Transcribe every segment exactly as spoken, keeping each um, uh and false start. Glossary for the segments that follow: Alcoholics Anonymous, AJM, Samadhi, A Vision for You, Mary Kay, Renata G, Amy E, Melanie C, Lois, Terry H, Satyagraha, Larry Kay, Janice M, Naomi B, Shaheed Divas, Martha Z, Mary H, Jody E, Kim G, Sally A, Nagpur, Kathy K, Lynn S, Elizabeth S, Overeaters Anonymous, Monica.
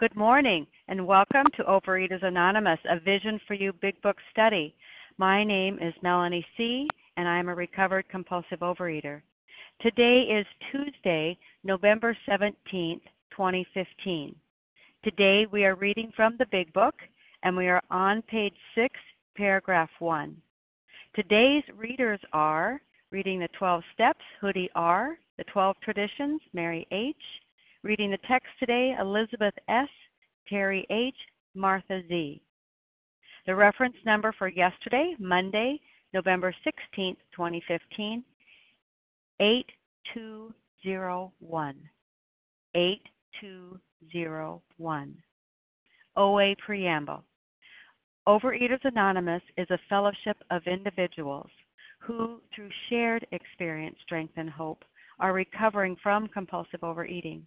Good morning and welcome to Overeaters Anonymous, A Vision for You Big Book Study. My name is Melanie C, and I am a recovered compulsive overeater. Today is Tuesday, November seventeenth, twenty fifteen. Today we are reading from the Big Book, and we are on page six, paragraph one. Today's readers are reading the twelve steps, Hoodie R, the twelve traditions, Mary H. Reading the text today, Elizabeth S, Terry H, Martha Z. The reference number for yesterday, Monday, November sixteenth, twenty fifteen, eight two zero one. eight two zero one. O A Preamble. Overeaters Anonymous is a fellowship of individuals who, through shared experience, strength, and hope, are recovering from compulsive overeating.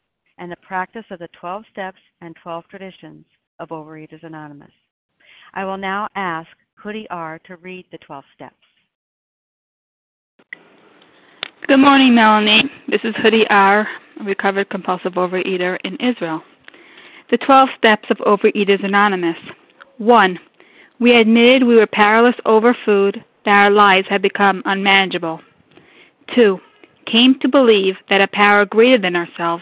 and the practice of the twelve steps and twelve traditions of Overeaters Anonymous. I will now ask Hoodie R. to read the twelve steps. Good morning, Melanie. This is Hoodie R., a recovered compulsive overeater in Israel. The twelve steps of Overeaters Anonymous. One, we admitted we were powerless over food, that our lives had become unmanageable. Two, came to believe that a power greater than ourselves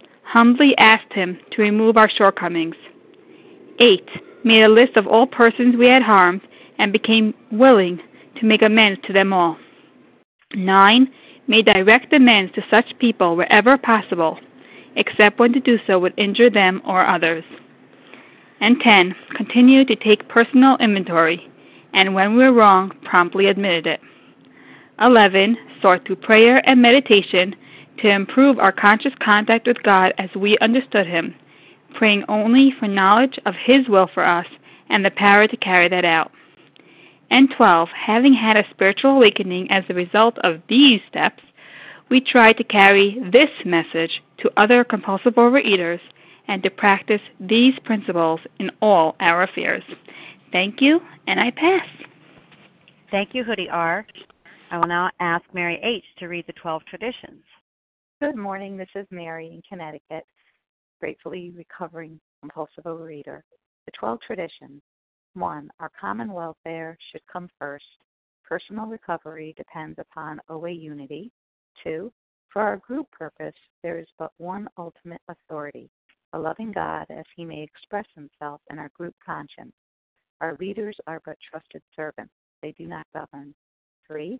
humbly asked Him to remove our shortcomings. Eight, made a list of all persons we had harmed and became willing to make amends to them all. Nine, made direct amends to such people wherever possible, except when to do so would injure them or others. And ten, continued to take personal inventory, and when we were wrong, promptly admitted it. Eleven, sought through prayer and meditation to improve our conscious contact with God as we understood Him, praying only for knowledge of His will for us and the power to carry that out. And twelve, having had a spiritual awakening as a result of these steps, we tried to carry this message to other compulsive overeaters and to practice these principles in all our affairs. Thank you, and I pass. Thank you, Hoodie R. I will now ask Mary H. to read the twelve traditions. Good morning, this is Mary in Connecticut, gratefully recovering compulsive overeater. The twelve traditions. One, our common welfare should come first. Personal recovery depends upon O A unity. Two, for our group purpose, there is but one ultimate authority, a loving God as He may express Himself in our group conscience. Our leaders are but trusted servants. They do not govern. Three,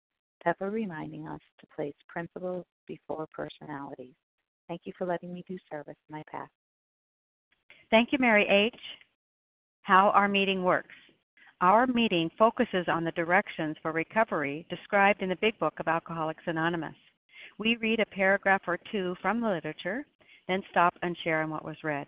ever reminding us to place principles before personalities. Thank you for letting me do service, my path. Thank you, Mary H. How our meeting works. Our meeting focuses on the directions for recovery described in the Big Book of Alcoholics Anonymous. We read a paragraph or two from the literature, then stop and share on what was read.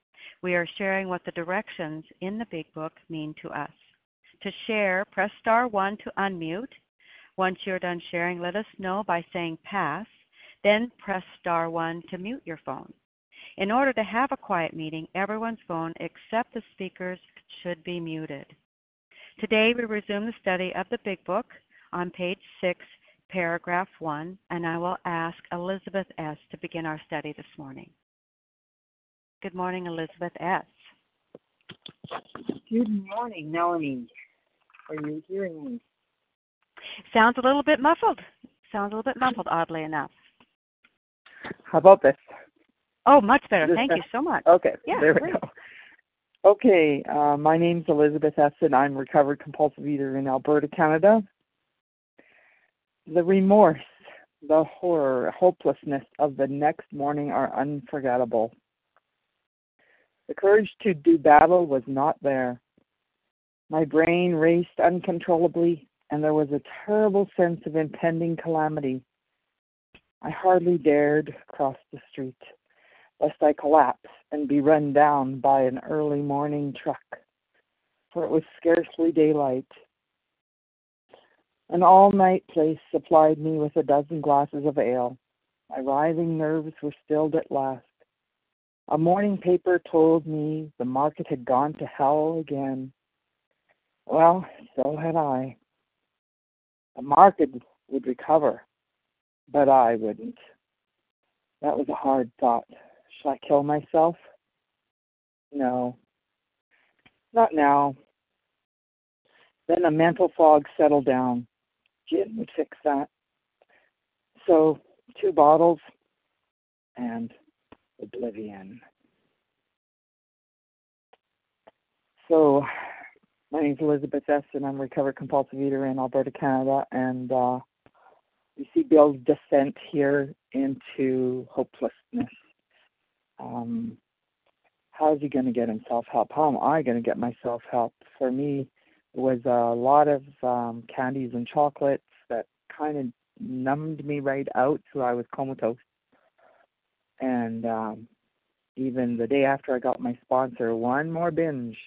We are sharing what the directions in the Big Book mean to us. To share, press star one to unmute. Once you're done sharing, let us know by saying pass, then press star one to mute your phone. In order to have a quiet meeting, everyone's phone except the speakers should be muted. Today we resume the study of the Big Book on page six, paragraph one, and I will ask Elizabeth S. to begin our study this morning. Good morning, Elizabeth S. Good morning, Melanie. Are you hearing me? Sounds a little bit muffled. Sounds a little bit muffled, oddly enough. How about this? Oh, much better. This Thank best? you so much. Okay, yeah, there we great. go. Okay, uh, my name's Elizabeth S. and I'm a recovered compulsive eater in Alberta, Canada. The remorse, the horror, hopelessness of the next morning are unforgettable. The courage to do battle was not there. My brain raced uncontrollably, and there was a terrible sense of impending calamity. I hardly dared cross the street, lest I collapse and be run down by an early morning truck, for it was scarcely daylight. An all-night place supplied me with a dozen glasses of ale. My writhing nerves were stilled at last. A morning paper told me the market had gone to hell again. Well, so had I. The market would recover, but I wouldn't. That was a hard thought. Should I kill myself? No. Not now. Then a mental fog settled down. Gin would fix that. So, two bottles and oblivion. So, my name's Elizabeth S. and I'm a recovered compulsive eater in Alberta, Canada, and uh, we see Bill's descent here into hopelessness. Um, how's he going to get himself help? How am I going to get myself help? For me, it was a lot of um, candies and chocolates that kind of numbed me right out, so I was comatose. And um, even the day after I got my sponsor, one more binge.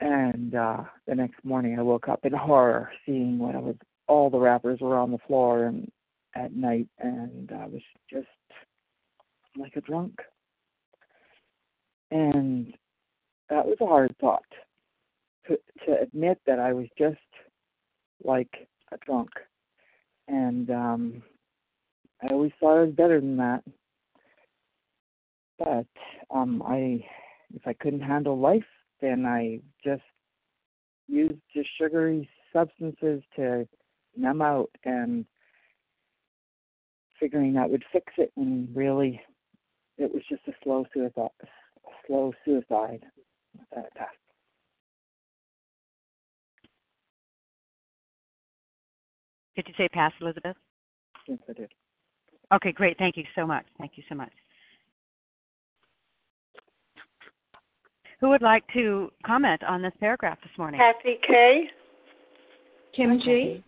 And uh, the next morning I woke up in horror, seeing what I was, all the wrappers were on the floor and at night, and I was just like a drunk. And that was a hard thought, to, to admit that I was just like a drunk. And um I always thought I was better than that. But um, I, if I couldn't handle life, then I just used just sugary substances to numb out, and figuring that would fix it, and really it was just a slow suicide. A slow suicide. That Did you say pass, Elizabeth? Yes, I did. Okay, great. Thank you so much. Thank you so much. Who would like to comment on this paragraph this morning? Kathy K. Kim G.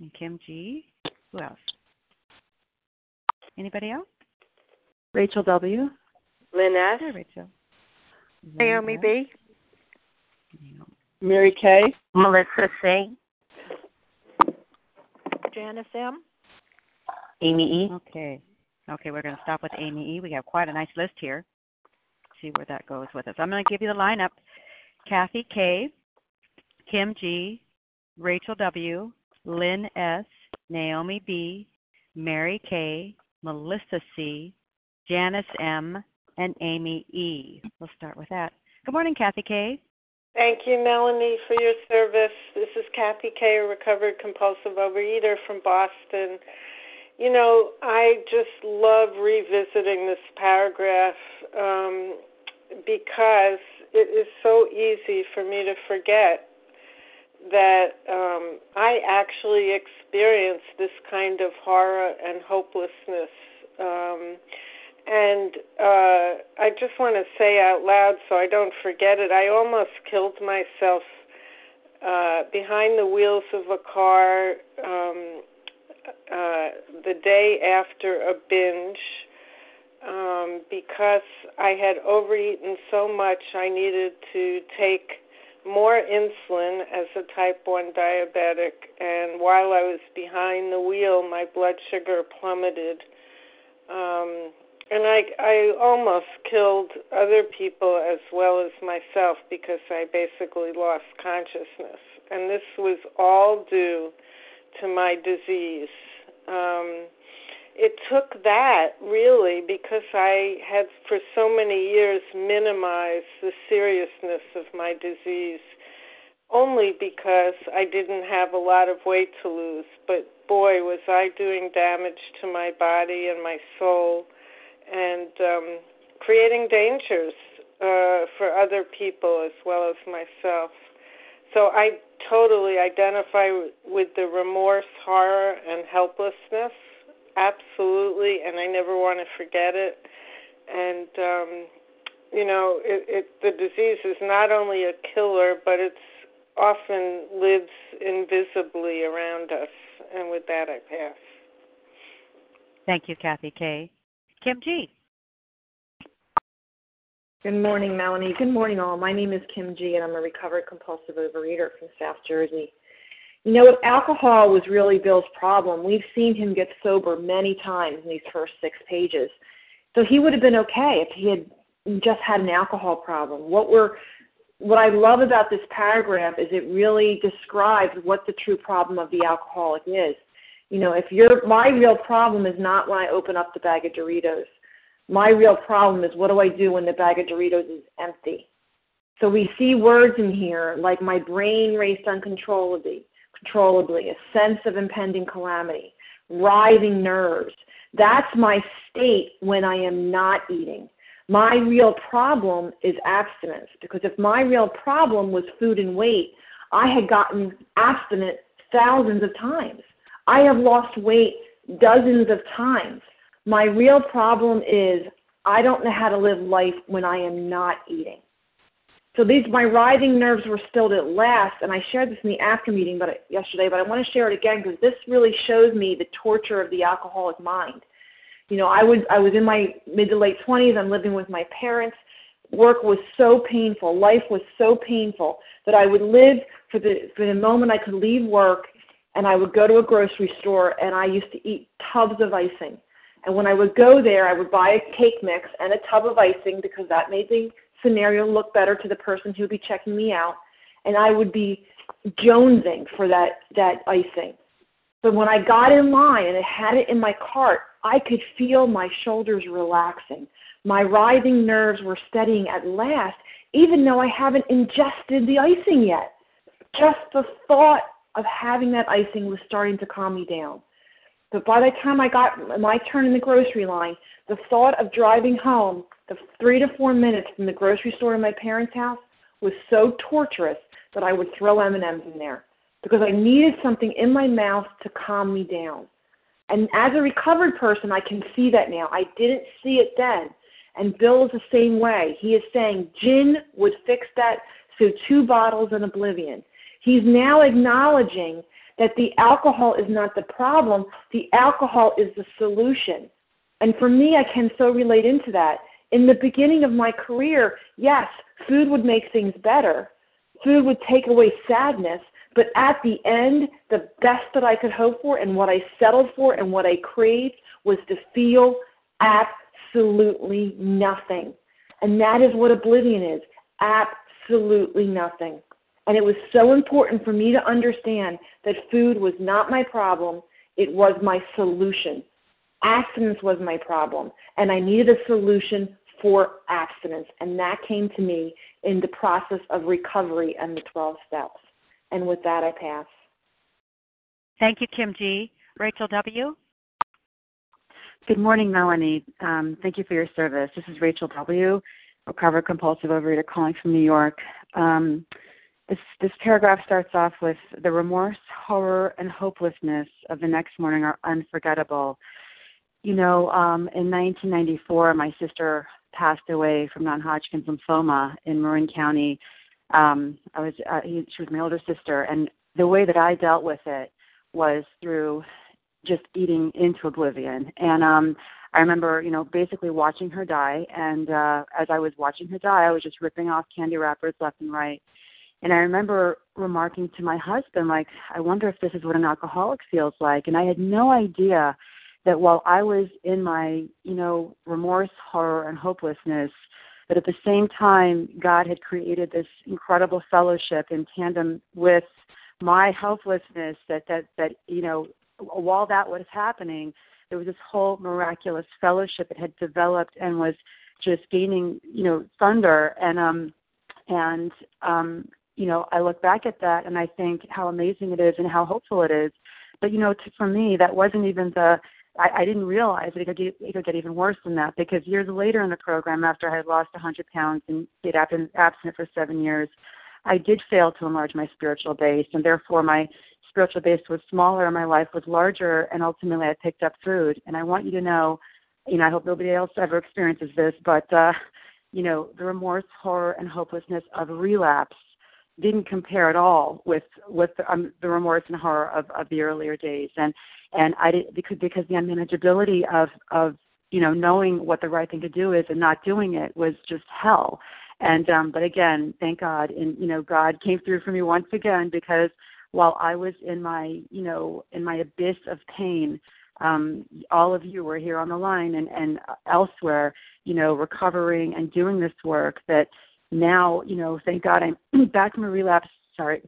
And Kim G. Who else? Anybody else? Rachel W. Lynn S. Hi, Rachel. Naomi B. Mary Kay. Melissa C. Janice M. Amy E. Okay. Okay, we're going to stop with Amy E. We have quite a nice list here. See where that goes with us. I'm going to give you the lineup. Kathy K, Kim G, Rachel W, Lynn S, Naomi B, Mary K, Melissa C, Janice M, and Amy E. We'll start with that. Good morning, Kathy K. Thank you, Melanie, for your service. This is Kathy K, a recovered compulsive overeater from Boston. You know, I just love revisiting this paragraph um, because it is so easy for me to forget that um, I actually experienced this kind of horror and hopelessness. Um, and uh, I just want to say out loud so I don't forget it, I almost killed myself uh, behind the wheels of a car um Uh, the day after a binge um, because I had overeaten so much I needed to take more insulin as a type one diabetic, and while I was behind the wheel, my blood sugar plummeted. Um, and I, I almost killed other people as well as myself because I basically lost consciousness. And this was all due to my disease. Um, it took that, really, because I had for so many years minimized the seriousness of my disease, only because I didn't have a lot of weight to lose. But boy, was I doing damage to my body and my soul and um, creating dangers uh, for other people as well as myself. So I totally identify with the remorse, horror, and helplessness, absolutely, and I never want to forget it. And, um, you know, it, it, the disease is not only a killer, but it's often lives invisibly around us. And with that, I pass. Thank you, Kathy K. Kim G. Good morning, Melanie. Good morning, all. My name is Kim G, and I'm a recovered compulsive overeater from South Jersey. You know, alcohol was really Bill's problem. We've seen him get sober many times in these first six pages. So he would have been okay if he had just had an alcohol problem. What we're, what I love about this paragraph is it really describes what the true problem of the alcoholic is. You know, if you're, my real problem is not when I open up the bag of Doritos. My real problem is what do I do when the bag of Doritos is empty? So we see words in here like my brain raced uncontrollably, controllably, a sense of impending calamity, writhing nerves. That's my state when I am not eating. My real problem is abstinence, because if my real problem was food and weight, I had gotten abstinent thousands of times. I have lost weight dozens of times. My real problem is I don't know how to live life when I am not eating. So these my writhing nerves were stilled at last, and I shared this in the after meeting but yesterday, but I want to share it again because this really shows me the torture of the alcoholic mind. You know, I was I was in my mid to late twenties. I'm living with my parents. Work was so painful. Life was so painful that I would live for the for the moment I could leave work, and I would go to a grocery store, and I used to eat tubs of icing. And when I would go there, I would buy a cake mix and a tub of icing because that made the scenario look better to the person who would be checking me out. And I would be jonesing for that, that icing. But when I got in line and I had it in my cart, I could feel my shoulders relaxing. My writhing nerves were steadying at last, even though I haven't ingested the icing yet. Just the thought of having that icing was starting to calm me down. But by the time I got my turn in the grocery line, the thought of driving home, the three to four minutes from the grocery store to my parents' house, was so torturous that I would throw M and M's in there. because I needed something in my mouth to calm me down. And as a recovered person, I can see that now. I didn't see it then. And Bill is the same way. He is saying gin would fix that, so two bottles and oblivion. He's now acknowledging that the alcohol is not the problem. The alcohol is the solution. And for me, I can so relate into that. In the beginning of my career, yes, food would make things better. Food would take away sadness. But at the end, the best that I could hope for and what I settled for and what I craved was to feel absolutely nothing. And that is what oblivion is, absolutely nothing. And it was so important for me to understand that food was not my problem. It was my solution. Abstinence was my problem, and I needed a solution for abstinence, and that came to me in the process of recovery and the twelve steps. And with that, I pass. Thank you, Kim G. Rachel W. Good morning, Melanie. Um, thank you for your service. This is Rachel W., recovered compulsive overeater calling from New York. Um, this, this paragraph starts off with, the remorse, horror, and hopelessness of the next morning are unforgettable. You know, um, in nineteen ninety-four, my sister passed away from non-Hodgkin's lymphoma in Marin County. Um, I was uh, he, she was my older sister, and the way that I dealt with it was through just eating into oblivion. And um, I remember, you know, basically watching her die, and uh, as I was watching her die, I was just ripping off candy wrappers left and right. And I remember remarking to my husband, like, I wonder if this is what an alcoholic feels like. And I had no idea that while I was in my, you know, remorse, horror, and hopelessness, but at the same time, God had created this incredible fellowship in tandem with my helplessness that, that, that you know, while that was happening, there was this whole miraculous fellowship that had developed and was just gaining, you know, thunder. And, um, and um, you know, I look back at that and I think how amazing it is and how hopeful it is. But, you know, to, for me, that wasn't even the I, I didn't realize that it could, get, it could get even worse than that, because years later in the program, after I had lost one hundred pounds and stayed abstinent for seven years, I did fail to enlarge my spiritual base, and therefore my spiritual base was smaller and my life was larger, and ultimately I picked up food. And I want you to know, you know, I hope nobody else ever experiences this, but, uh, you know, the remorse, horror, and hopelessness of relapse didn't compare at all with with the, um, the remorse and horror of, of the earlier days, and and I did, because because the unmanageability of of you know knowing what the right thing to do is and not doing it was just hell. And um, but again, thank God, and you know God came through for me once again, because while I was in my you know in my abyss of pain, um, all of you were here on the line and and elsewhere, you know, recovering and doing this work that. Now, you know, thank God I'm back from a relapse, sorry,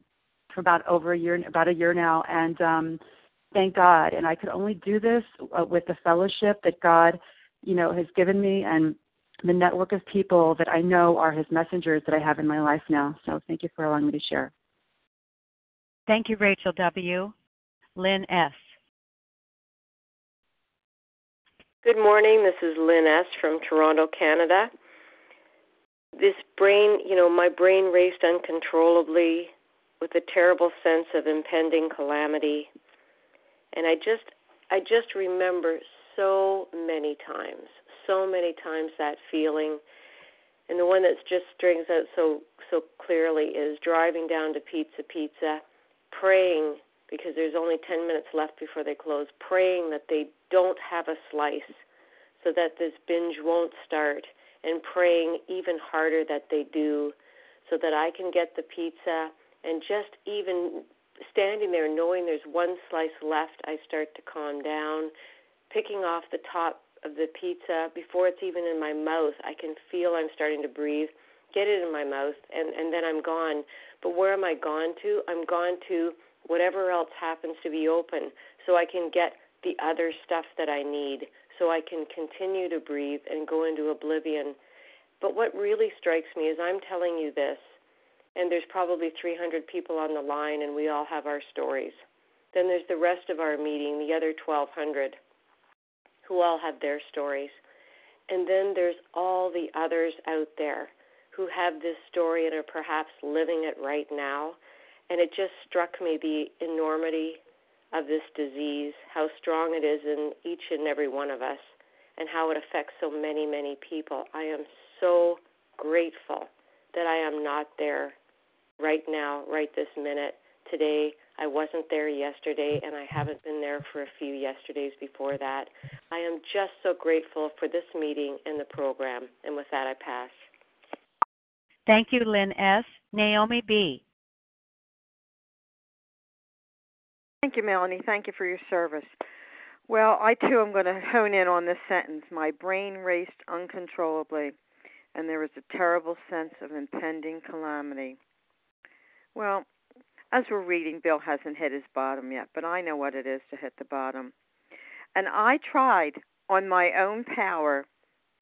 for about over a year, about a year now. And um, thank God. And I could only do this uh, with the fellowship that God, you know, has given me and the network of people that I know are his messengers that I have in my life now. So thank you for allowing me to share. Thank you, Rachel W. Lynn S. Good morning. This is Lynn S. from Toronto, Canada. This brain, you know, my brain raced uncontrollably with a terrible sense of impending calamity. And I just, I just remember so many times, so many times that feeling. And the one that just strings out so, so clearly is driving down to Pizza Pizza, praying, because there's only ten minutes left before they close, praying that they don't have a slice so that this binge won't start. And praying even harder that they do, so that I can get the pizza. And just even standing there knowing there's one slice left, I start to calm down. Picking off the top of the pizza, before it's even in my mouth, I can feel I'm starting to breathe, get it in my mouth, and, and then I'm gone. But where am I gone to? I'm gone to whatever else happens to be open, so I can get the other stuff that I need, so I can continue to breathe and go into oblivion. But what really strikes me is I'm telling you this, and there's probably three hundred people on the line, and we all have our stories. Then there's the rest of our meeting, the other twelve hundred, who all have their stories. And then there's all the others out there who have this story and are perhaps living it right now. And it just struck me, the enormity of this disease, how strong it is in each and every one of us, and how it affects so many, many people. I am so grateful that I am not there right now, right this minute, today. I wasn't there yesterday, and I haven't been there for a few yesterdays before that. I am just so grateful for this meeting and the program. And with that, I pass. Thank you, Lynn S. Naomi B. Thank you, Melanie. Thank you for your service. Well, I, too, am going to hone in on this sentence. My brain raced uncontrollably, and there was a terrible sense of impending calamity. Well, as we're reading, Bill hasn't hit his bottom yet, but I know what it is to hit the bottom. And I tried on my own power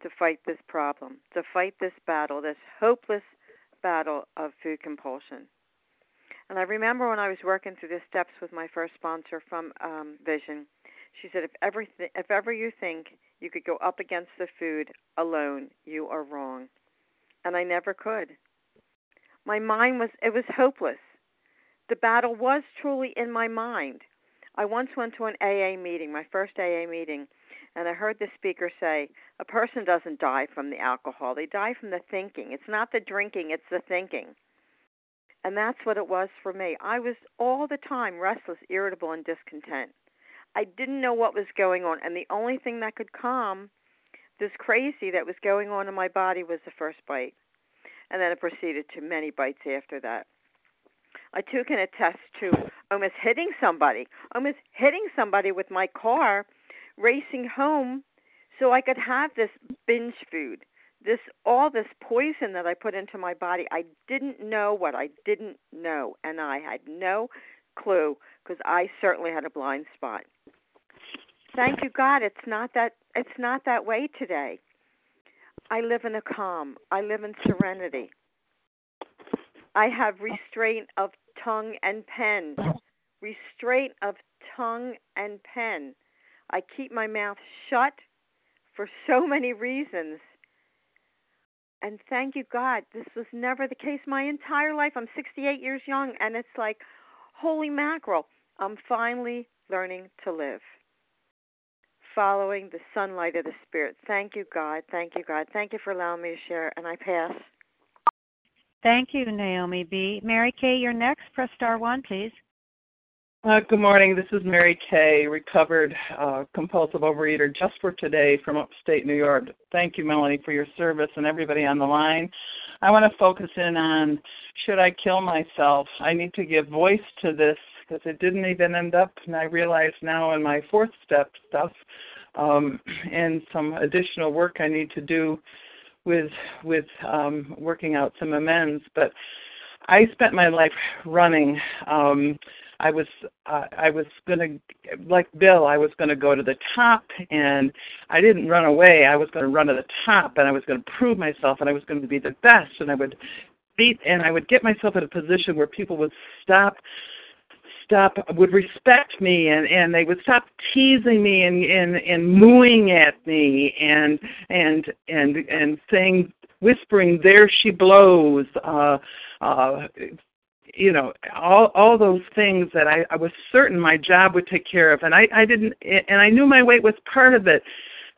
to fight this problem, to fight this battle, this hopeless battle of food compulsion. And I remember when I was working through the steps with my first sponsor from um, Vision, she said, if, everything, if ever you think you could go up against the food alone, you are wrong. And I never could. My mind was, it was hopeless. The battle was truly in my mind. I once went to an A A meeting, my first A A meeting, and I heard the speaker say, a person doesn't die from the alcohol. They die from the thinking. It's not the drinking, it's the thinking. And that's what it was for me. I was all the time restless, irritable, and discontent. I didn't know what was going on, and the only thing that could calm this crazy that was going on in my body was the first bite. And then it proceeded to many bites after that. I, too, can attest to almost hitting somebody, almost hitting somebody with my car, racing home so I could have this binge food, this all this poison that I put into my body. I didn't know what I didn't know, and I had no clue because I certainly had a blind spot. Thank you, God. It's not that, it's not that way today. I live in a calm. I live in serenity. I have restraint of tongue and pen, restraint of tongue and pen. I keep my mouth shut for so many reasons. And thank you, God, this was never the case my entire life. I'm sixty-eight years young, and it's like, holy mackerel, I'm finally learning to live, following the sunlight of the Spirit. Thank you, God. Thank you, God. Thank you for allowing me to share, and I pass. Thank you, Naomi B. Mary Kay, you're next. Press star one, please. Uh, good morning. This is Mary Kay, recovered uh, compulsive overeater just for today from upstate New York. Thank you, Melanie, for your service and everybody on the line. I want to focus in on, should I kill myself? I need to give voice to this because it didn't even end up, and I realize now in my fourth step stuff um, and some additional work I need to do with with um, working out some amends, but I spent my life running. Um, I was uh, I was gonna, like Bill, I was gonna go to the top, and I didn't run away. I was gonna run to the top, and I was gonna prove myself, and I was gonna be the best, and I would beat, and I would get myself in a position where people would stop. Stop, would respect me, and, and they would stop teasing me and, and, and mooing at me and and and and saying, whispering, "There she blows," uh, uh, you know, all all those things that I, I was certain my job would take care of, and I, I didn't, and I knew my weight was part of it,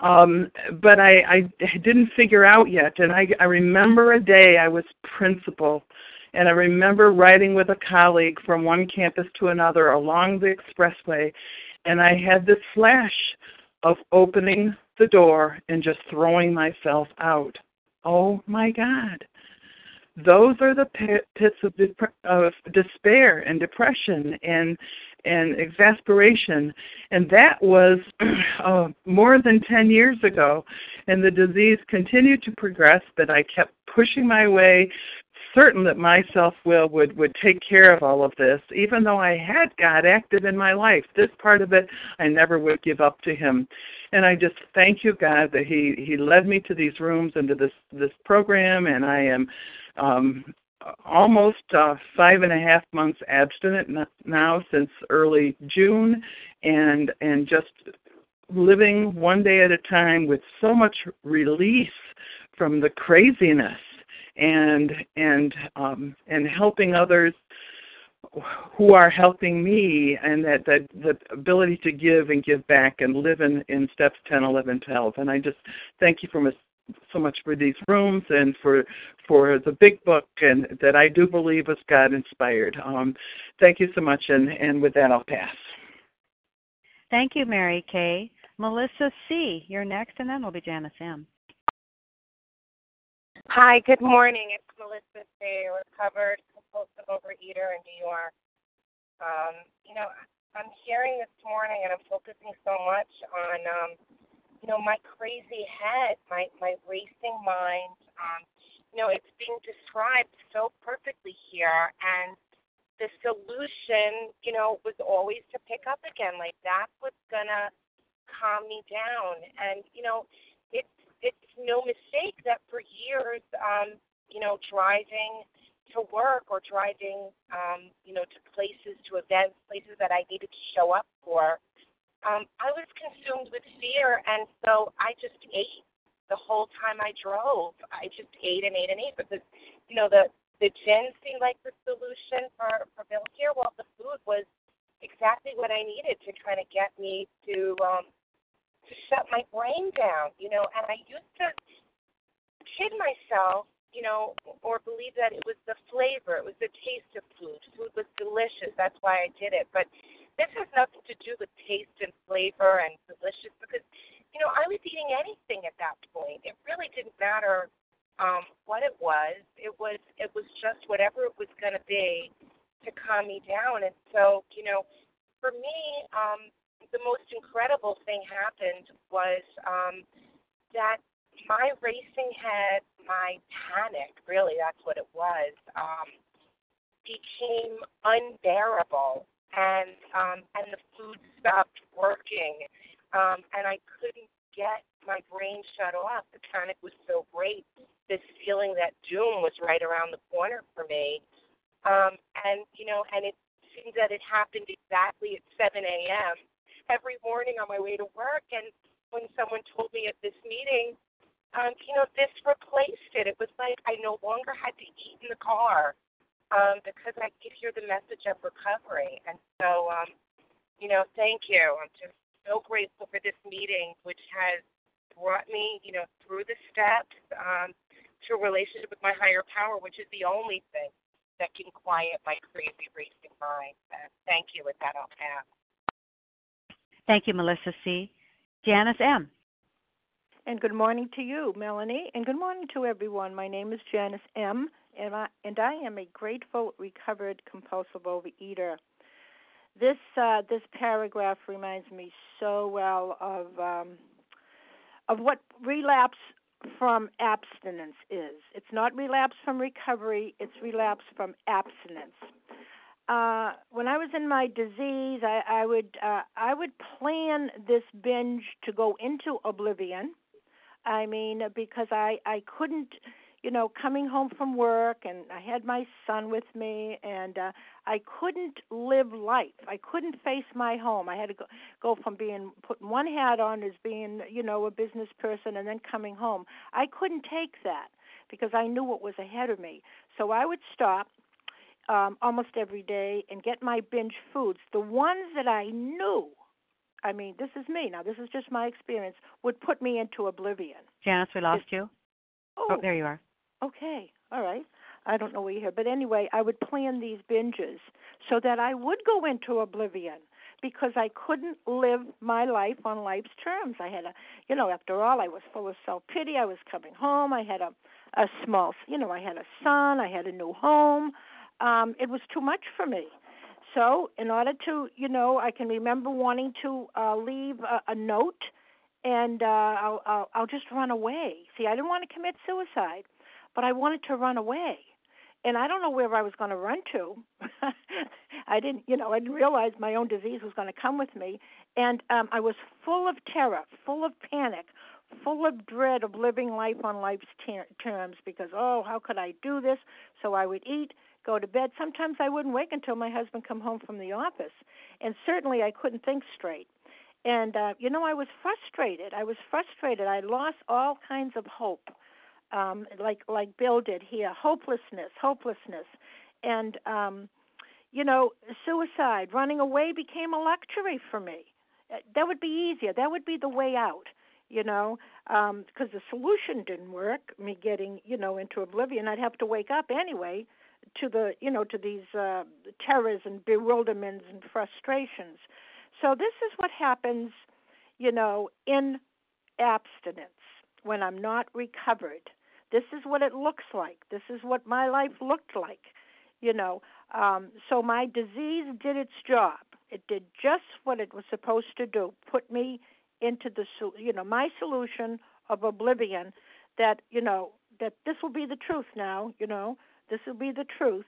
um, but I, I didn't figure out yet. And I, I remember a day I was principal. And I remember riding with a colleague from one campus to another along the expressway, and I had this flash of opening the door and just throwing myself out. Oh, my God. Those are the pits of, dep- of despair and depression and and exasperation. And that was uh, more than ten years ago. And the disease continued to progress, but I kept pushing my way, certain that my self-will would, would take care of all of this, even though I had God active in my life. This part of it, I never would give up to him. And I just thank you, God, that he, he led me to these rooms and to this, this program, and I am um, almost uh, five and a half months abstinent now since early June, and and just living one day at a time with so much release from the craziness. And and um, and helping others who are helping me, and that, that, that ability to give and give back and live in, in steps ten, eleven, twelve. And I just thank you for so much for these rooms and for for the big book, and that I do believe is God-inspired. Um, thank you so much, and, and with that I'll pass. Thank you, Mary Kay. Melissa C., you're next, and then we'll be Janice M. Hi, good morning. It's Melissa C., recovered compulsive overeater in New York. Um, you know, I'm hearing this morning, and I'm focusing so much on, um, you know, my crazy head, my, my racing mind. Um, you know, it's being described so perfectly here, and the solution, you know, was always to pick up again. Like, that's what's going to calm me down. And, you know, it's, it's no mistake that for years, um, you know, driving to work or driving, um, you know, to places, to events, places that I needed to show up for, um, I was consumed with fear. And so I just ate the whole time I drove. I just ate and ate and ate because, you know, the, The gin seemed like the solution for, for Bill's here. Well, the food was exactly what I needed to kind of get me to um, to shut my brain down, you know. And I used to kid myself, you know, or believe that it was the flavor, it was the taste of food. Food was delicious. That's why I did it. But this has nothing to do with taste and flavor and delicious because, you know, I was eating anything at that point. It really didn't matter Um, what it was, it was it was just whatever it was going to be to calm me down. And so, you know, for me, um, the most incredible thing happened was um, that my racing head, my panic, really, that's what it was, um, became unbearable, and um, and the food stopped working, um, and I couldn't get my brain shut off. The panic was so great. This feeling that doom was right around the corner for me, um, and you know, and it seemed that it happened exactly at seven a.m. every morning on my way to work. And when someone told me at this meeting, um, you know, this replaced it. It was like I no longer had to eat in the car um, because I could hear the message of recovery. And so, um, you know, thank you. I'm just so grateful for this meeting, which has brought me, you know, through the steps. Um, to a relationship with my higher power, which is the only thing that can quiet my crazy racing mind. Thank you. With that, I'll pass. Thank you, Melissa C. Janice M. And good morning to you, Melanie, and good morning to everyone. My name is Janice M., and I, and I am a grateful, recovered, compulsive overeater. This uh, this paragraph reminds me so well of um, of what relapse from abstinence is. It's not relapse from recovery, it's relapse from abstinence. Uh, when I was in my disease, I, I would uh, I would plan this binge to go into oblivion. I mean, because I, I couldn't, you know, coming home from work, and I had my son with me, and uh, I couldn't live life. I couldn't face my home. I had to go, go from being putting one hat on as being, you know, a business person and then coming home. I couldn't take that because I knew what was ahead of me. So I would stop um, almost every day and get my binge foods, the ones that I knew, I mean, this is me. Now, this is just my experience, would put me into oblivion. Janice, we lost it's, you. Oh, oh, there you are. Okay. All right. I don't know where you're here. But anyway, I would plan these binges so that I would go into oblivion because I couldn't live my life on life's terms. I had a, you know, after all, I was full of self-pity. I was coming home. I had a, a small, you know, I had a son. I had a new home. Um, it was too much for me. So in order to, you know, I can remember wanting to uh, leave a, a note and uh, I'll, I'll, I'll just run away. See, I didn't want to commit suicide, but I wanted to run away. And I don't know where I was going to run to. I didn't, you know, I didn't realize my own disease was going to come with me. And um, I was full of terror, full of panic, full of dread of living life on life's ter- terms because, oh, how could I do this? So I would eat, go to bed. Sometimes I wouldn't wake until my husband come home from the office. And certainly I couldn't think straight. And, uh, you know, I was frustrated. I was frustrated. I lost all kinds of hope. Um, like like Bill did here, hopelessness, hopelessness. And, um, you know, suicide, running away became a luxury for me. That would be easier. That would be the way out, you know, because um, the solution didn't work, me getting, you know, into oblivion. I'd have to wake up anyway to the, you know, to these uh, terrors and bewilderments and frustrations. So this is what happens, you know, in abstinence when I'm not recovered. This is what it looks like. This is what my life looked like, you know. Um, so my disease did its job. It did just what it was supposed to do, put me into the, you know, my solution of oblivion that, you know, that this will be the truth now, you know, this will be the truth.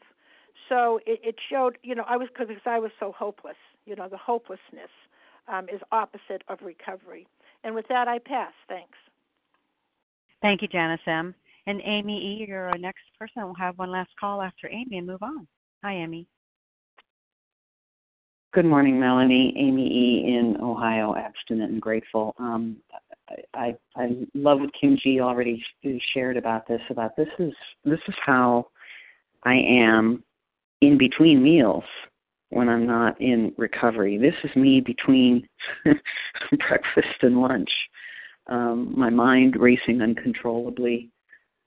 So it, it showed, you know, I was, because I was so hopeless, you know, the hopelessness um, is opposite of recovery. And with that, I pass. Thanks. Thank you, Janice M. And Amy E., you're our next person. We'll have one last call after Amy and move on. Hi, Amy. Good morning, Melanie. Amy E. in Ohio, abstinent and grateful. Um, I, I love what Kim G. already shared about this. About this is this is how I am in between meals when I'm not in recovery. This is me between breakfast and lunch. Um, my mind racing uncontrollably.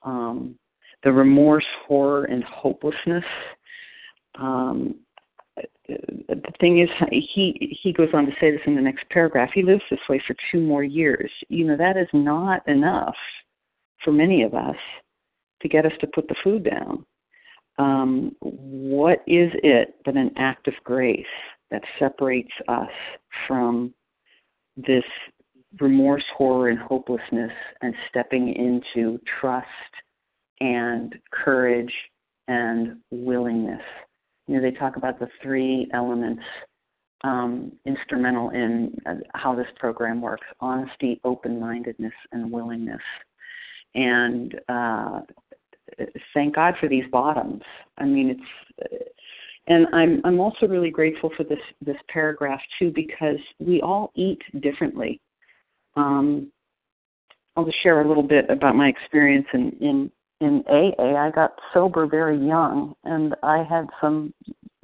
Um, the remorse, horror, and hopelessness. Um, the thing is, he, he goes on to say this in the next paragraph, he lives this way for two more years. You know, that is not enough for many of us to get us to put the food down. Um, what is it but an act of grace that separates us from this remorse, horror, and hopelessness and stepping into trust and courage and willingness? You know, they talk about the three elements um, instrumental in uh, how this program works: honesty, open-mindedness, and willingness. And uh, thank God for these bottoms. I mean, it's, uh, and I'm I'm also really grateful for this this paragraph too, because we all eat differently. Um, I'll just share a little bit about my experience in. in In A A, I got sober very young, and I had some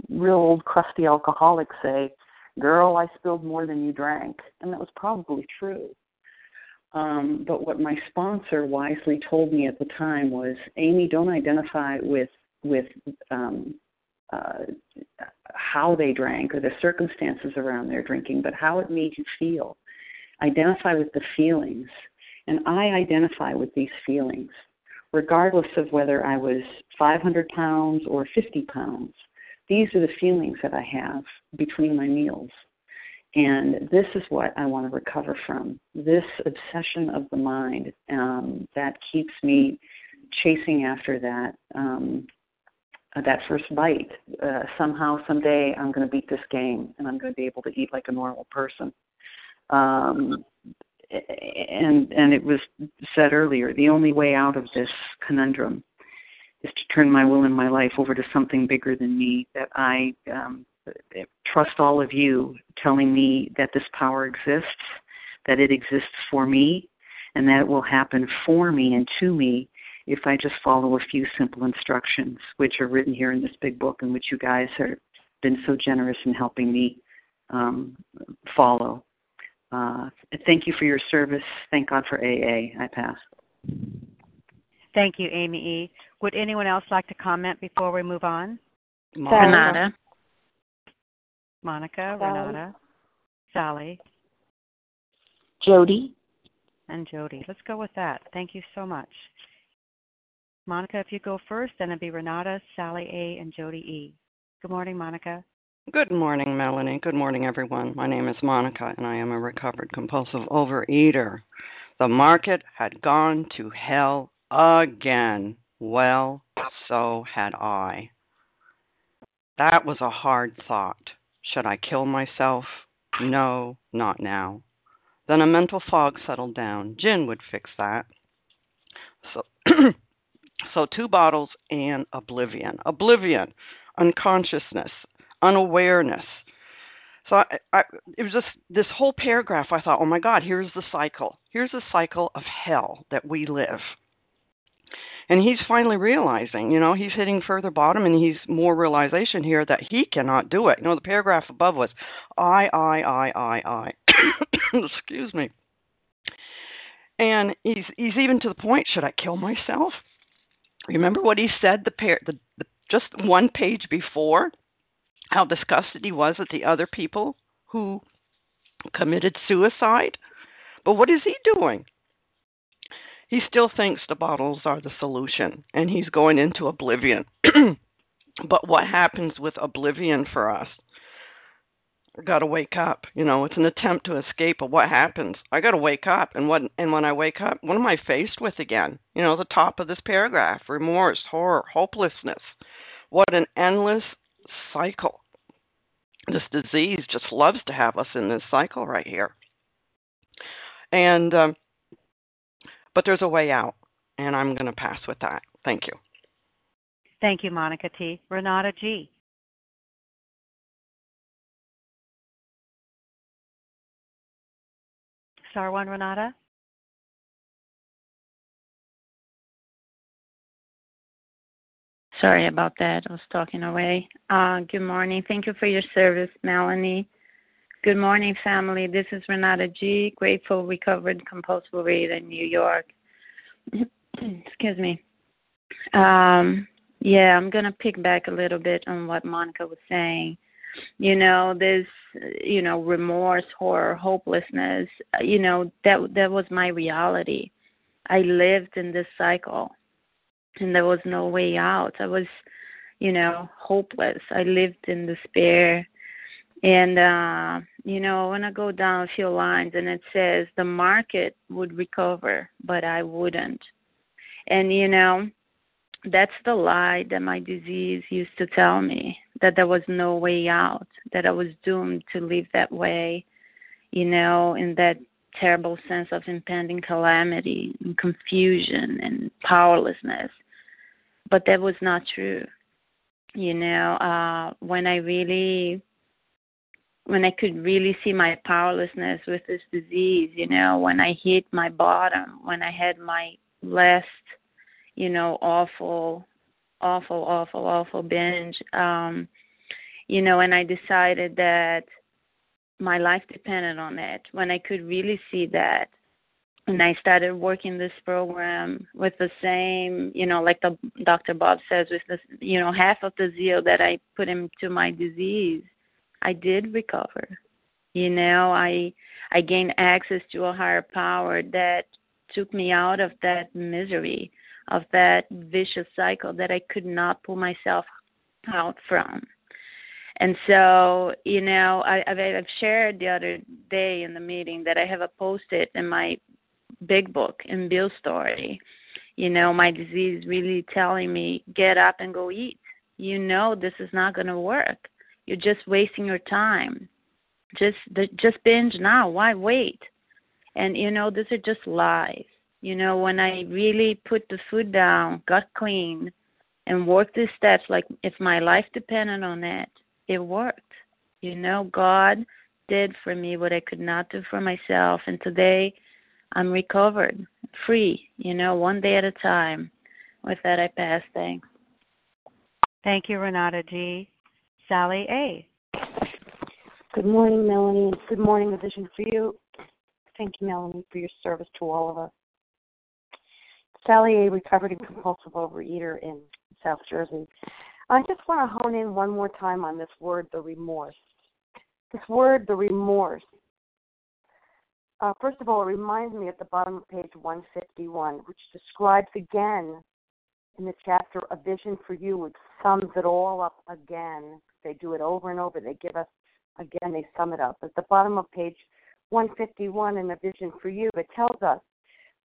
real old crusty alcoholic say, "Girl, I spilled more than you drank," and that was probably true. Um, but what my sponsor wisely told me at the time was, "Amy, don't identify with with um, uh, how they drank or the circumstances around their drinking, but how it made you feel. Identify with the feelings," and I identify with these feelings. Regardless of whether I was five hundred pounds or fifty pounds, these are the feelings that I have between my meals. And this is what I want to recover from, this obsession of the mind um, that keeps me chasing after that um, that first bite. Uh, somehow, someday, I'm going to beat this game, and I'm going to be able to eat like a normal person. Um And, and it was said earlier, the only way out of this conundrum is to turn my will and my life over to something bigger than me, that I um, trust all of you telling me that this power exists, that it exists for me, and that it will happen for me and to me if I just follow a few simple instructions, which are written here in this big book and which you guys have been so generous in helping me um, follow. Uh, thank you for your service. Thank God for A A. I pass. Thank you, Amy E. Would anyone else like to comment before we move on? Monica. Renata. Monica, Sally. Renata, Sally. Jody. And Jody. Let's go with that. Thank you so much. Monica, if you go first, then it'd be Renata, Sally A., and Jody E. Good morning, Monica. Good morning, Melanie. Good morning, everyone. My name is Monica, and I am a recovered compulsive overeater. The market had gone to hell again. Well, so had I. That was a hard thought. Should I kill myself? No, not now. Then a mental fog settled down. Gin would fix that. So, so two bottles and oblivion. Oblivion, unconsciousness. Unawareness. So I, I, it was just this whole paragraph. I thought, oh my God, here's the cycle. Here's the cycle of hell that we live. And he's finally realizing, you know, he's hitting further bottom, and he's more realization here that he cannot do it. You know, the paragraph above was I, I, I, I, I. Excuse me. And he's he's even to the point, should I kill myself? Remember what he said the par- the, the just one page before, how disgusted he was at the other people who committed suicide? But what is he doing? He still thinks the bottles are the solution, and he's going into oblivion. But what happens with oblivion for us? I got to wake up. You know, it's an attempt to escape, but what happens? I got to wake up, and when, and when I wake up, what am I faced with again? You know, the top of this paragraph, remorse, horror, hopelessness. What an endless cycle. This disease just loves to have us in this cycle right here. And, um, but there's a way out, and I'm going to pass with that. Thank you. Thank you, Monica T. Renata G. Star one, Renata. Sorry about that. I was talking away. Uh, good morning. Thank you for your service, Melanie. Good morning, family. This is Renata G., grateful, recovered, compulsive reader in New York. Excuse me. Um, yeah, I'm going to pick back a little bit on what Monica was saying. You know, this, you know, remorse, horror, hopelessness, you know, that that was my reality. I lived in this cycle, and there was no way out. I was, you know, hopeless. I lived in despair. And, uh, you know, when I go down a few lines, and it says the market would recover, but I wouldn't. And, you know, that's the lie that my disease used to tell me, that there was no way out, that I was doomed to live that way, you know, in that terrible sense of impending calamity and confusion and powerlessness. But that was not true. You know, uh, when I really... when I could really see my powerlessness with this disease, you know, when I hit my bottom, when I had my last, you know, awful, awful, awful, awful binge, um, you know, and I decided that my life depended on it. When I could really see that, and I started working this program with the same, you know, like the Doctor Bob says, with this, you know, half of the zeal that I put into my disease, I did recover. You know, I I gained access to a higher power that took me out of that misery, of that vicious cycle that I could not pull myself out from. And so, you know, I, I've shared the other day in the meeting that I have a post-it in my big book, in Bill's Story, you know, my disease really telling me, get up and go eat. You know this is not going to work. You're just wasting your time. Just just binge now. Why wait? And, you know, these are just lies. You know, when I really put the food down, got clean, and worked these steps, like if my life depended on it, it worked. You know, God did for me what I could not do for myself. And today I'm recovered, free, you know, one day at a time. With that, I pass. Thanks. Thank you, Renata G. Sally A. Good morning, Melanie. Good morning, A Vision for You. Thank you, Melanie, for your service to all of us. Sally A, recovered and compulsive overeater in South Jersey. I just want to hone in one more time on this word, the remorse. This word, the remorse. Uh, first of all, it reminds me at the bottom of page one fifty-one, which describes again in the chapter A Vision for You, which sums it all up again. They do it over and over. They give us, again, they sum it up. At the bottom of page one fifty-one in A Vision for You, it tells us,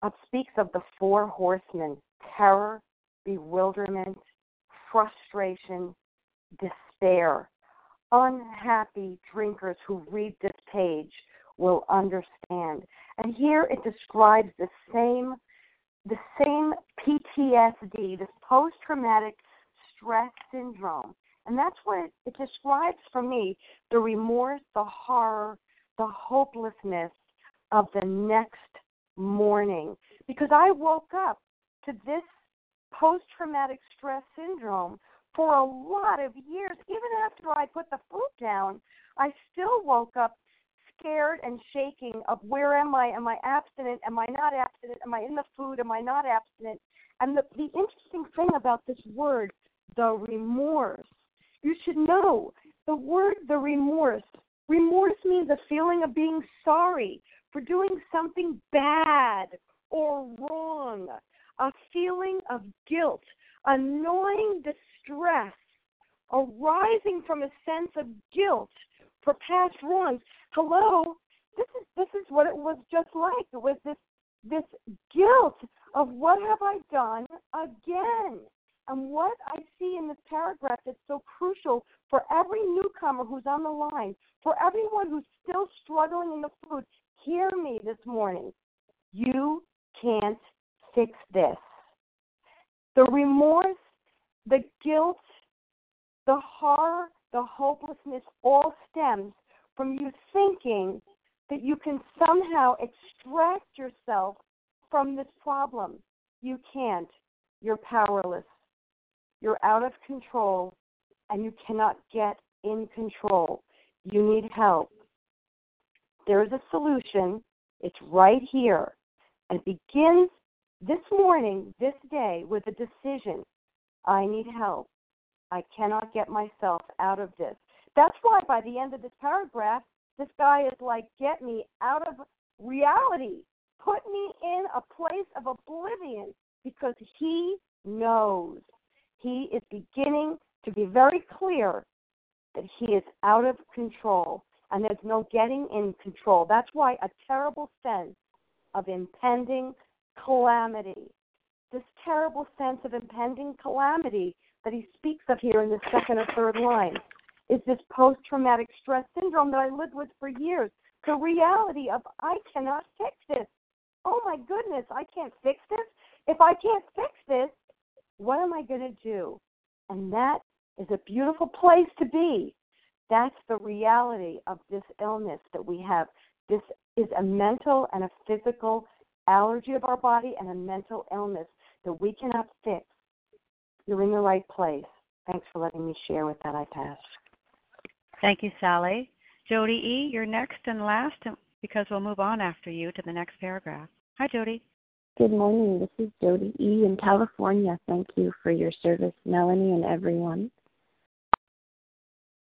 it speaks of the four horsemen, terror, bewilderment, frustration, despair. Unhappy drinkers who read this page will understand. And here it describes the same, the same P T S D, this post-traumatic stress syndrome. And that's what it, it describes for me, the remorse, the horror, the hopelessness of the next morning. Because I woke up to this post-traumatic stress syndrome for a lot of years. Even after I put the food down, I still woke up scared and shaking of where am I? Am I abstinent? Am I not abstinent? Am I in the food? Am I not abstinent? And the, the interesting thing about this word, the remorse, you should know the word, the remorse. Remorse means a feeling of being sorry for doing something bad or wrong, a feeling of guilt, a gnawing distress arising from a sense of guilt for past wrongs. Hello, this is this is what it was just like. It was this this guilt of what have I done again? And what I see in this paragraph that's so crucial for every newcomer who's on the line, for everyone who's still struggling in the food, hear me this morning. You can't fix this. The remorse, the guilt, the horror, the hopelessness all stems from you thinking that you can somehow extract yourself from this problem. You can't. You're powerless. You're out of control, and you cannot get in control. You need help. There is a solution. It's right here. And it begins this morning, this day, with a decision. I need help. I cannot get myself out of this. That's why by the end of this paragraph, this guy is like, get me out of reality. Put me in a place of oblivion, because he knows. He is beginning to be very clear that he is out of control, and there's no getting in control. That's why a terrible sense of impending calamity, this terrible sense of impending calamity that he speaks of here in the second or third line, is this post-traumatic stress syndrome that I lived with for years, the reality of I cannot fix this. Oh, my goodness, I can't fix this? If I can't fix this, what am I going to do? And that is a beautiful place to be. That's the reality of this illness that we have. This is a mental and a physical allergy of our body and a mental illness that we cannot fix. You're in the right place. Thanks for letting me share with that. I pass. Thank you, Sally. Jody E., you're next and last, because we'll move on after you to the next paragraph. Hi, Jody. Good morning. This is Jody E. in California. Thank you for your service, Melanie, and everyone.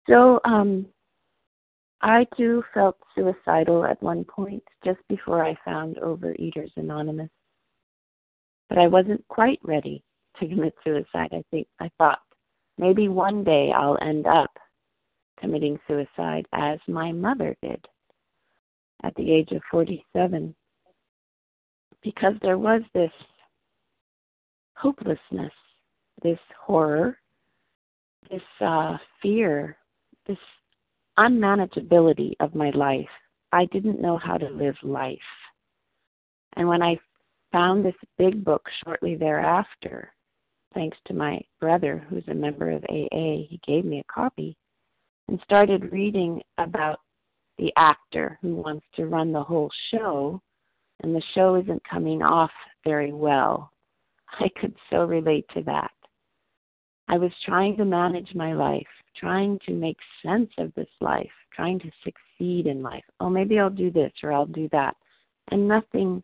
So um, I, too, felt suicidal at one point just before I found Overeaters Anonymous. But I wasn't quite ready to commit suicide. I think I thought maybe one day I'll end up committing suicide as my mother did at the age of forty-seven. Because there was this hopelessness, this horror, this uh, fear, this unmanageability of my life. I didn't know how to live life. And when I found this big book shortly thereafter, thanks to my brother, who's a member of A A, he gave me a copy and started reading about the actor who wants to run the whole show, and the show isn't coming off very well. I could so relate to that. I was trying to manage my life, trying to make sense of this life, trying to succeed in life. Oh, maybe I'll do this or I'll do that. And nothing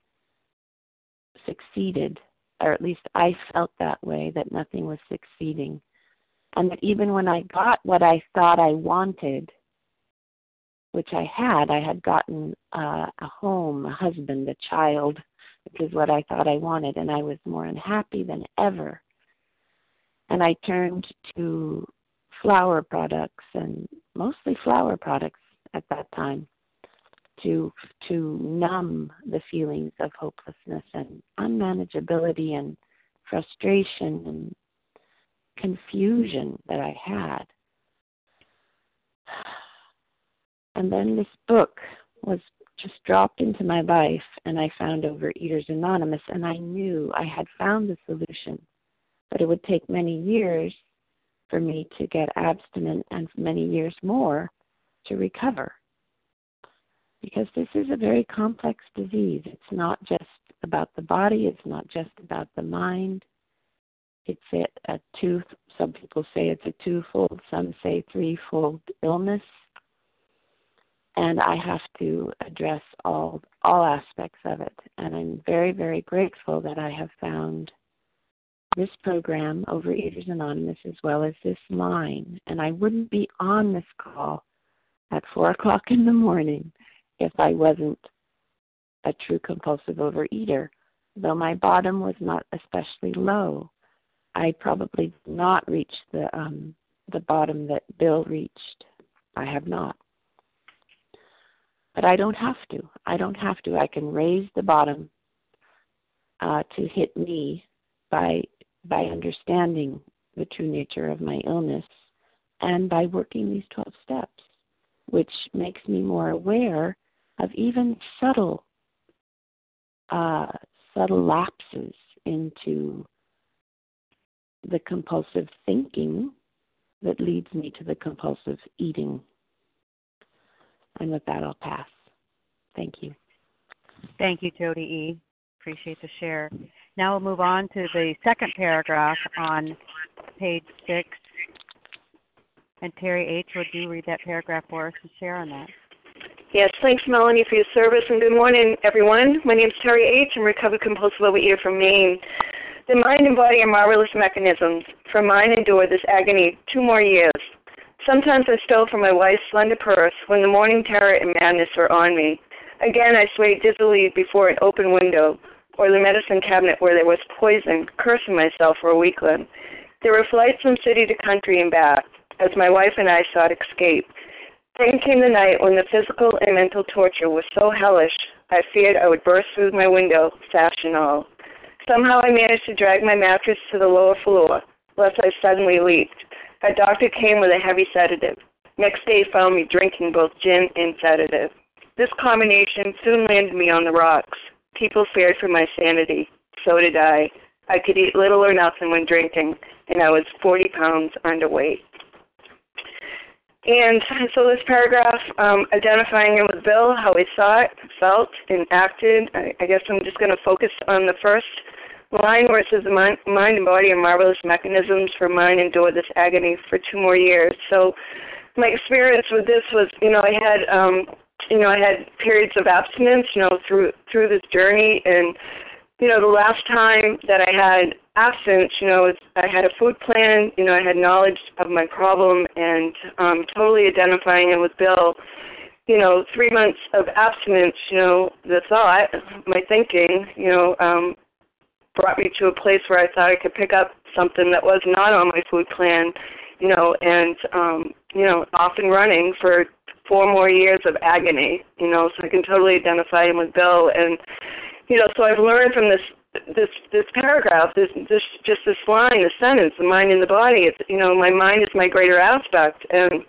succeeded, or at least I felt that way, that nothing was succeeding. And that even when I got what I thought I wanted, which I had. I had gotten uh, a home, a husband, a child, which is what I thought I wanted, and I was more unhappy than ever. And I turned to flour products, and mostly flour products at that time, to to numb the feelings of hopelessness and unmanageability and frustration and confusion that I had. And then this book was just dropped into my life, and I found Overeaters Anonymous, and I knew I had found the solution. But it would take many years for me to get abstinent and many years more to recover. Because this is a very complex disease. It's not just about the body. It's not just about the mind. It's a, a two, some people say it's a twofold, some say threefold illness. And I have to address all all aspects of it. And I'm very, very grateful that I have found this program, Overeaters Anonymous, as well as this line. And I wouldn't be on this call at four o'clock in the morning if I wasn't a true compulsive overeater. Though my bottom was not especially low, I probably did not reach the um, the bottom that Bill reached. I have not. But I don't have to. I don't have to. I can raise the bottom uh, to hit me by by understanding the true nature of my illness and by working these twelve steps, which makes me more aware of even subtle uh, subtle lapses into the compulsive thinking that leads me to the compulsive eating. And with that, I'll pass. Thank you. Thank you, Jody E. Appreciate the share. Now we'll move on to the second paragraph on page six. And Terry H., would you read that paragraph for us and share on that? Yes, thanks, Melanie, for your service, and good morning, everyone. My name is Terry H., I'm a recovered compulsive overeater from Maine. The mind and body are marvelous mechanisms, for mine endured this agony two more years. Sometimes I stole from my wife's slender purse when the morning terror and madness were on me. Again, I swayed dizzily before an open window or the medicine cabinet where there was poison, cursing myself for a weakling. There were flights from city to country and back as my wife and I sought escape. Then came the night when the physical and mental torture was so hellish I feared I would burst through my window, sash and all. Somehow I managed to drag my mattress to the lower floor, lest I suddenly leaped. A doctor came with a heavy sedative. Next day found me drinking both gin and sedative. This combination soon landed me on the rocks. People feared for my sanity. So did I. I could eat little or nothing when drinking, and I was forty pounds underweight. And so this paragraph, um, identifying it with Bill, how he saw it, felt, and acted. I, I guess I'm just going to focus on the first line where it says the mind, mind and body are marvelous mechanisms, for mine endured this agony for two more years. So my experience with this was, you know, I had, um, you know, I had periods of abstinence, you know, through through this journey, and you know, the last time that I had abstinence, you know, I had a food plan, you know, I had knowledge of my problem, and um, totally identifying it with Bill. You know, three months of abstinence, you know, the thought, my thinking, you know. Um, brought me to a place where I thought I could pick up something that was not on my food plan, you know, and, um, you know, off and running for four more years of agony, you know, so I can totally identify him with Bill. And, you know, so I've learned from this this this paragraph, this, this just this line, this sentence, the mind and the body, it's, you know, my mind is my greater aspect. And,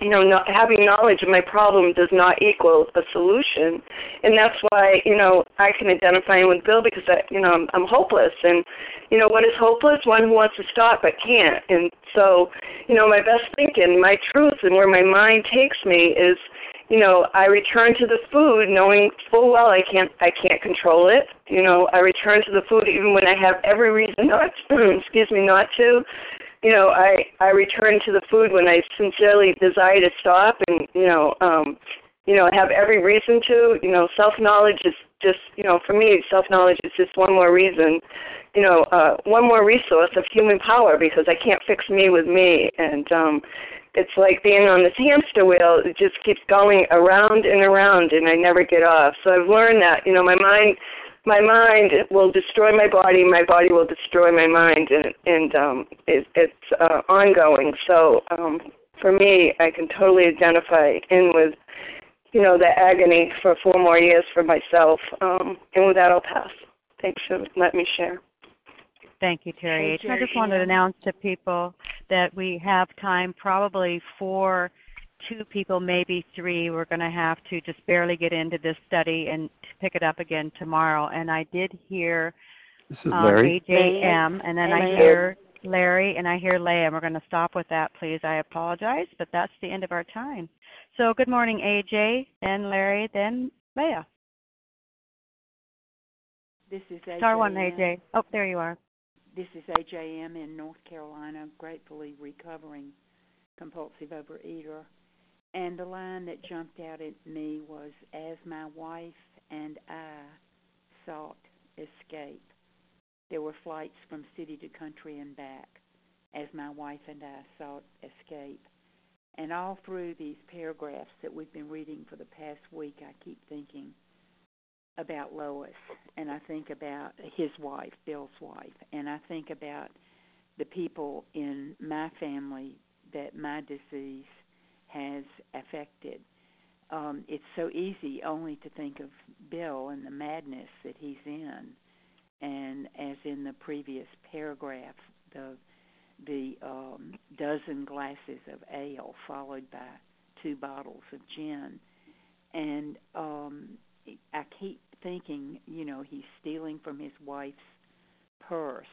you know, not having knowledge of my problem does not equal a solution. And that's why, you know, I can identify with Bill, because, I, you know, I'm, I'm hopeless. And, you know, what is hopeless? One who wants to stop but can't. And so, you know, my best thinking, my truth, and where my mind takes me is, you know, I return to the food knowing full well I can't I can't control it. You know, I return to the food even when I have every reason not to, excuse me, not to. You know, I, I return to the food when I sincerely desire to stop, and, you know, um, you know, I have every reason to. You know, self-knowledge is just, you know, for me, self-knowledge is just one more reason, you know, uh, one more resource of human power, because I can't fix me with me. And um, it's like being on this hamster wheel. It just keeps going around and around, and I never get off. So I've learned that, you know, my mind... My mind will destroy my body. My body will destroy my mind, and, and um, it, it's uh, ongoing. So um, for me, I can totally identify in with, you know, the agony for four more years for myself. Um, and with that, I'll pass. Thanks for letting me share. Thank you, Terry. Thank you. I just wanted to announce to people that we have time probably for two people, maybe three. We're going to have to just barely get into this study and pick it up again tomorrow. And I did hear um, A J M, and then I hear Larry, and I hear Leah. We're going to stop with that, please. I apologize, but that's the end of our time. So good morning, A J, then Larry, then Leah. This is A J. Star one, A J. Oh, there you are. This is A J M in North Carolina, gratefully recovering compulsive overeater. And the line that jumped out at me was, as my wife and I sought escape, there were flights from city to country and back, as my wife and I sought escape. And all through these paragraphs that we've been reading for the past week, I keep thinking about Lois, and I think about his wife, Bill's wife, and I think about the people in my family that my disease has affected. Um, it's so easy only to think of Bill and the madness that he's in, and as in the previous paragraph, the the um, dozen glasses of ale followed by two bottles of gin. And um, I keep thinking, you know, he's stealing from his wife's purse.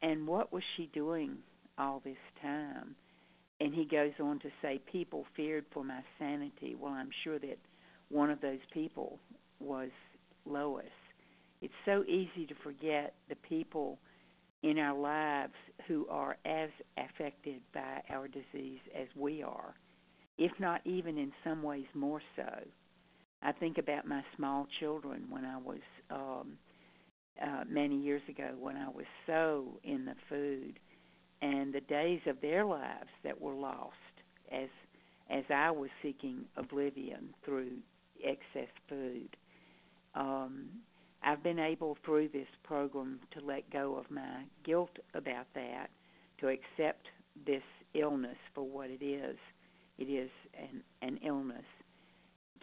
And what was she doing all this time? And he goes on to say, people feared for my sanity. Well, I'm sure that one of those people was Lois. It's so easy to forget the people in our lives who are as affected by our disease as we are, if not even in some ways more so. I think about my small children when I was, um, uh, many years ago, when I was so in the food, and the days of their lives that were lost as, as I was seeking oblivion through excess food. Um, I've been able through this program to let go of my guilt about that, to accept this illness for what it is. It is an, an illness,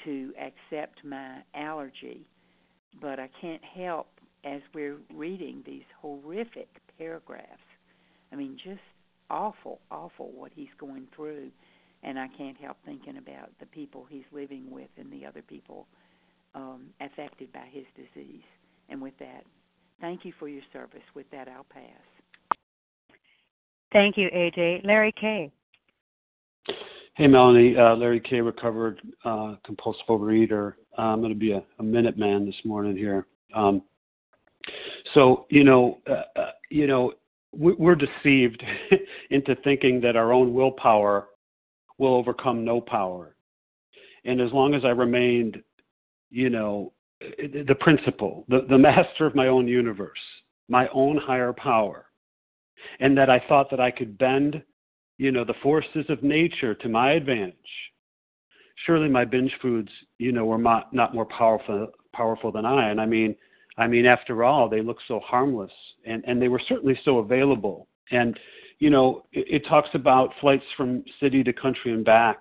to accept my allergy. But I can't help, as we're reading these horrific paragraphs, I mean, just awful, awful what he's going through. And I can't help thinking about the people he's living with and the other people Um, affected by his disease. And with that, thank you for your service. With that, I'll pass. Thank you, A J. Larry Kay. Hey, Melanie. Uh, Larry Kay, recovered uh, compulsive overeater. Uh, I'm going to be a, a minute man this morning here. Um, so, you know, uh, uh, you know, we, we're deceived into thinking that our own willpower will overcome no power. And as long as I remained, you know, the principle, the, the master of my own universe, my own higher power, and that I thought that I could bend, you know, the forces of nature to my advantage. Surely my binge foods, you know, were not, not more powerful powerful than I. And I mean, I mean, after all, they look so harmless, and, and they were certainly so available. And, you know, it, it talks about flights from city to country and back,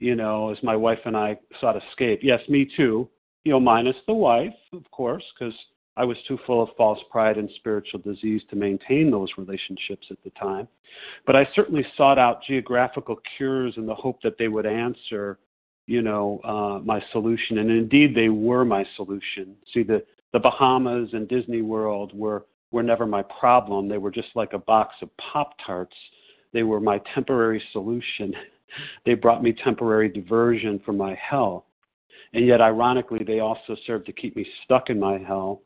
you know, as my wife and I sought escape. Yes, me too, you know, minus the wife, of course, because I was too full of false pride and spiritual disease to maintain those relationships at the time. But I certainly sought out geographical cures in the hope that they would answer, you know, uh, my solution. And indeed, they were my solution. See, the, the Bahamas and Disney World were, were never my problem. They were just like a box of Pop-Tarts. They were my temporary solution. They brought me temporary diversion from my hell. And yet, ironically, they also served to keep me stuck in my hell,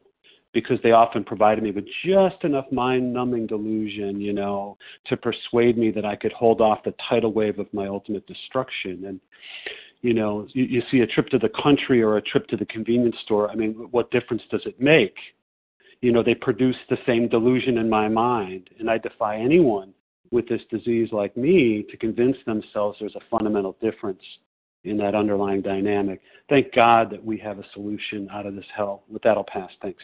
because they often provided me with just enough mind-numbing delusion, you know, to persuade me that I could hold off the tidal wave of my ultimate destruction. And, you know, you, you see a trip to the country or a trip to the convenience store, I mean, what difference does it make? You know, they produce the same delusion in my mind, and I defy anyone with this disease like me to convince themselves there's a fundamental difference in that underlying dynamic. Thank God that we have a solution out of this hell. With that, I'll pass. Thanks.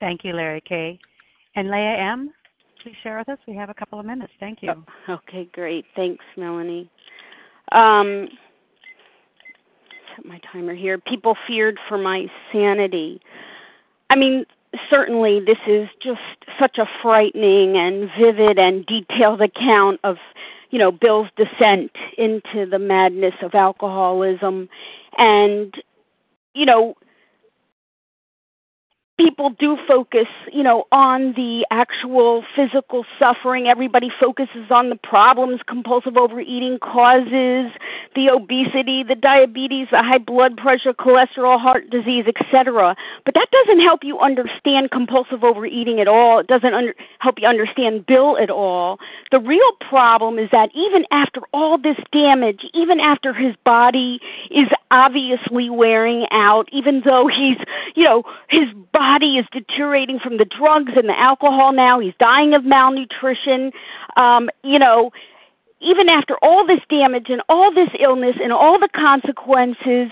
Thank you, Larry Kay. And Leah M., please share with us. We have a couple of minutes. Thank you. Oh, okay, great. Thanks, Melanie. Um, set my timer here. People feared for my sanity. I mean, certainly, this is just such a frightening and vivid and detailed account of, you know, Bill's descent into the madness of alcoholism. And, you know, people do focus, you know, on the actual physical suffering. Everybody focuses on the problems compulsive overeating causes, the obesity, the diabetes, the high blood pressure, cholesterol, heart disease, et cetera. But that doesn't help you understand compulsive overeating at all. It doesn't under- help you understand Bill at all. The real problem is that even after all this damage, even after his body is obviously wearing out, even though he's, you know, his body is deteriorating from the drugs and the alcohol now, he's dying of malnutrition, um, you know, even after all this damage and all this illness and all the consequences,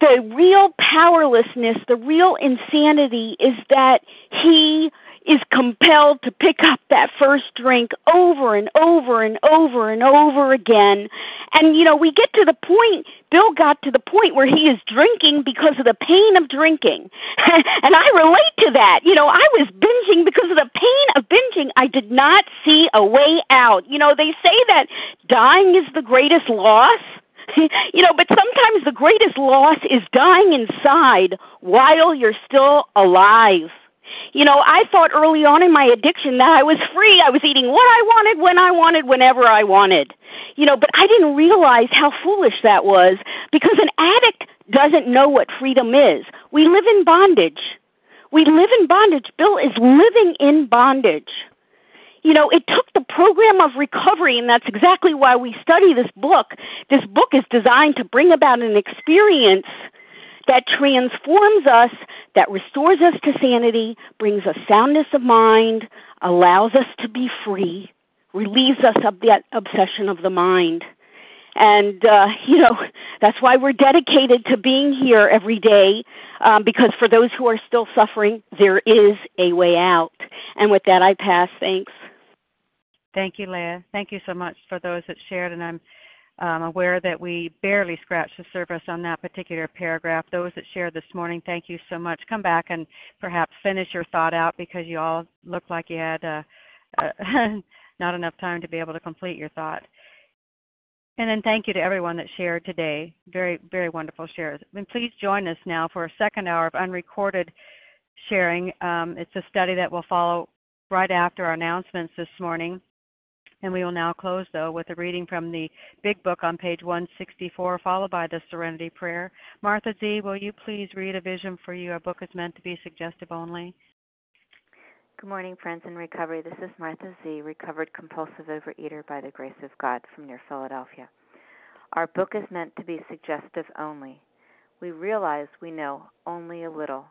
the real powerlessness, the real insanity is that he is compelled to pick up that first drink over and over and over and over again. And, you know, we get to the point, Bill got to the point where he is drinking because of the pain of drinking. And I relate to that. You know, I was binging because of the pain of binging. I did not see a way out. You know, they say that dying is the greatest loss. You know, but sometimes the greatest loss is dying inside while you're still alive. You know, I thought early on in my addiction that I was free. I was eating what I wanted, when I wanted, whenever I wanted. You know, but I didn't realize how foolish that was, because an addict doesn't know what freedom is. We live in bondage. We live in bondage. Bill is living in bondage. You know, it took the program of recovery, and that's exactly why we study this book. This book is designed to bring about an experience that transforms us, that restores us to sanity, brings us soundness of mind, allows us to be free, relieves us of that obsession of the mind. And, uh, you know, that's why we're dedicated to being here every day, um, because for those who are still suffering, there is a way out. And with that, I pass. Thanks. Thank you, Leah. Thank you so much for those that shared, and I'm I'm aware that we barely scratched the surface on that particular paragraph. Those that shared this morning, thank you so much. Come back and perhaps finish your thought out, because you all looked like you had uh, uh, not enough time to be able to complete your thought. And then thank you to everyone that shared today. Very, very wonderful shares. And please join us now for a second hour of unrecorded sharing. Um, it's a study that will follow right after our announcements this morning. And we will now close, though, with a reading from the Big Book on page one sixty-four, followed by the Serenity Prayer. Martha Z, will you please read A Vision for You? Our book is meant to be suggestive only. Good morning, friends in recovery. This is Martha Z, recovered compulsive overeater by the grace of God from near Philadelphia. Our book is meant to be suggestive only. We realize we know only a little.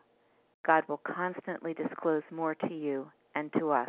God will constantly disclose more to you and to us.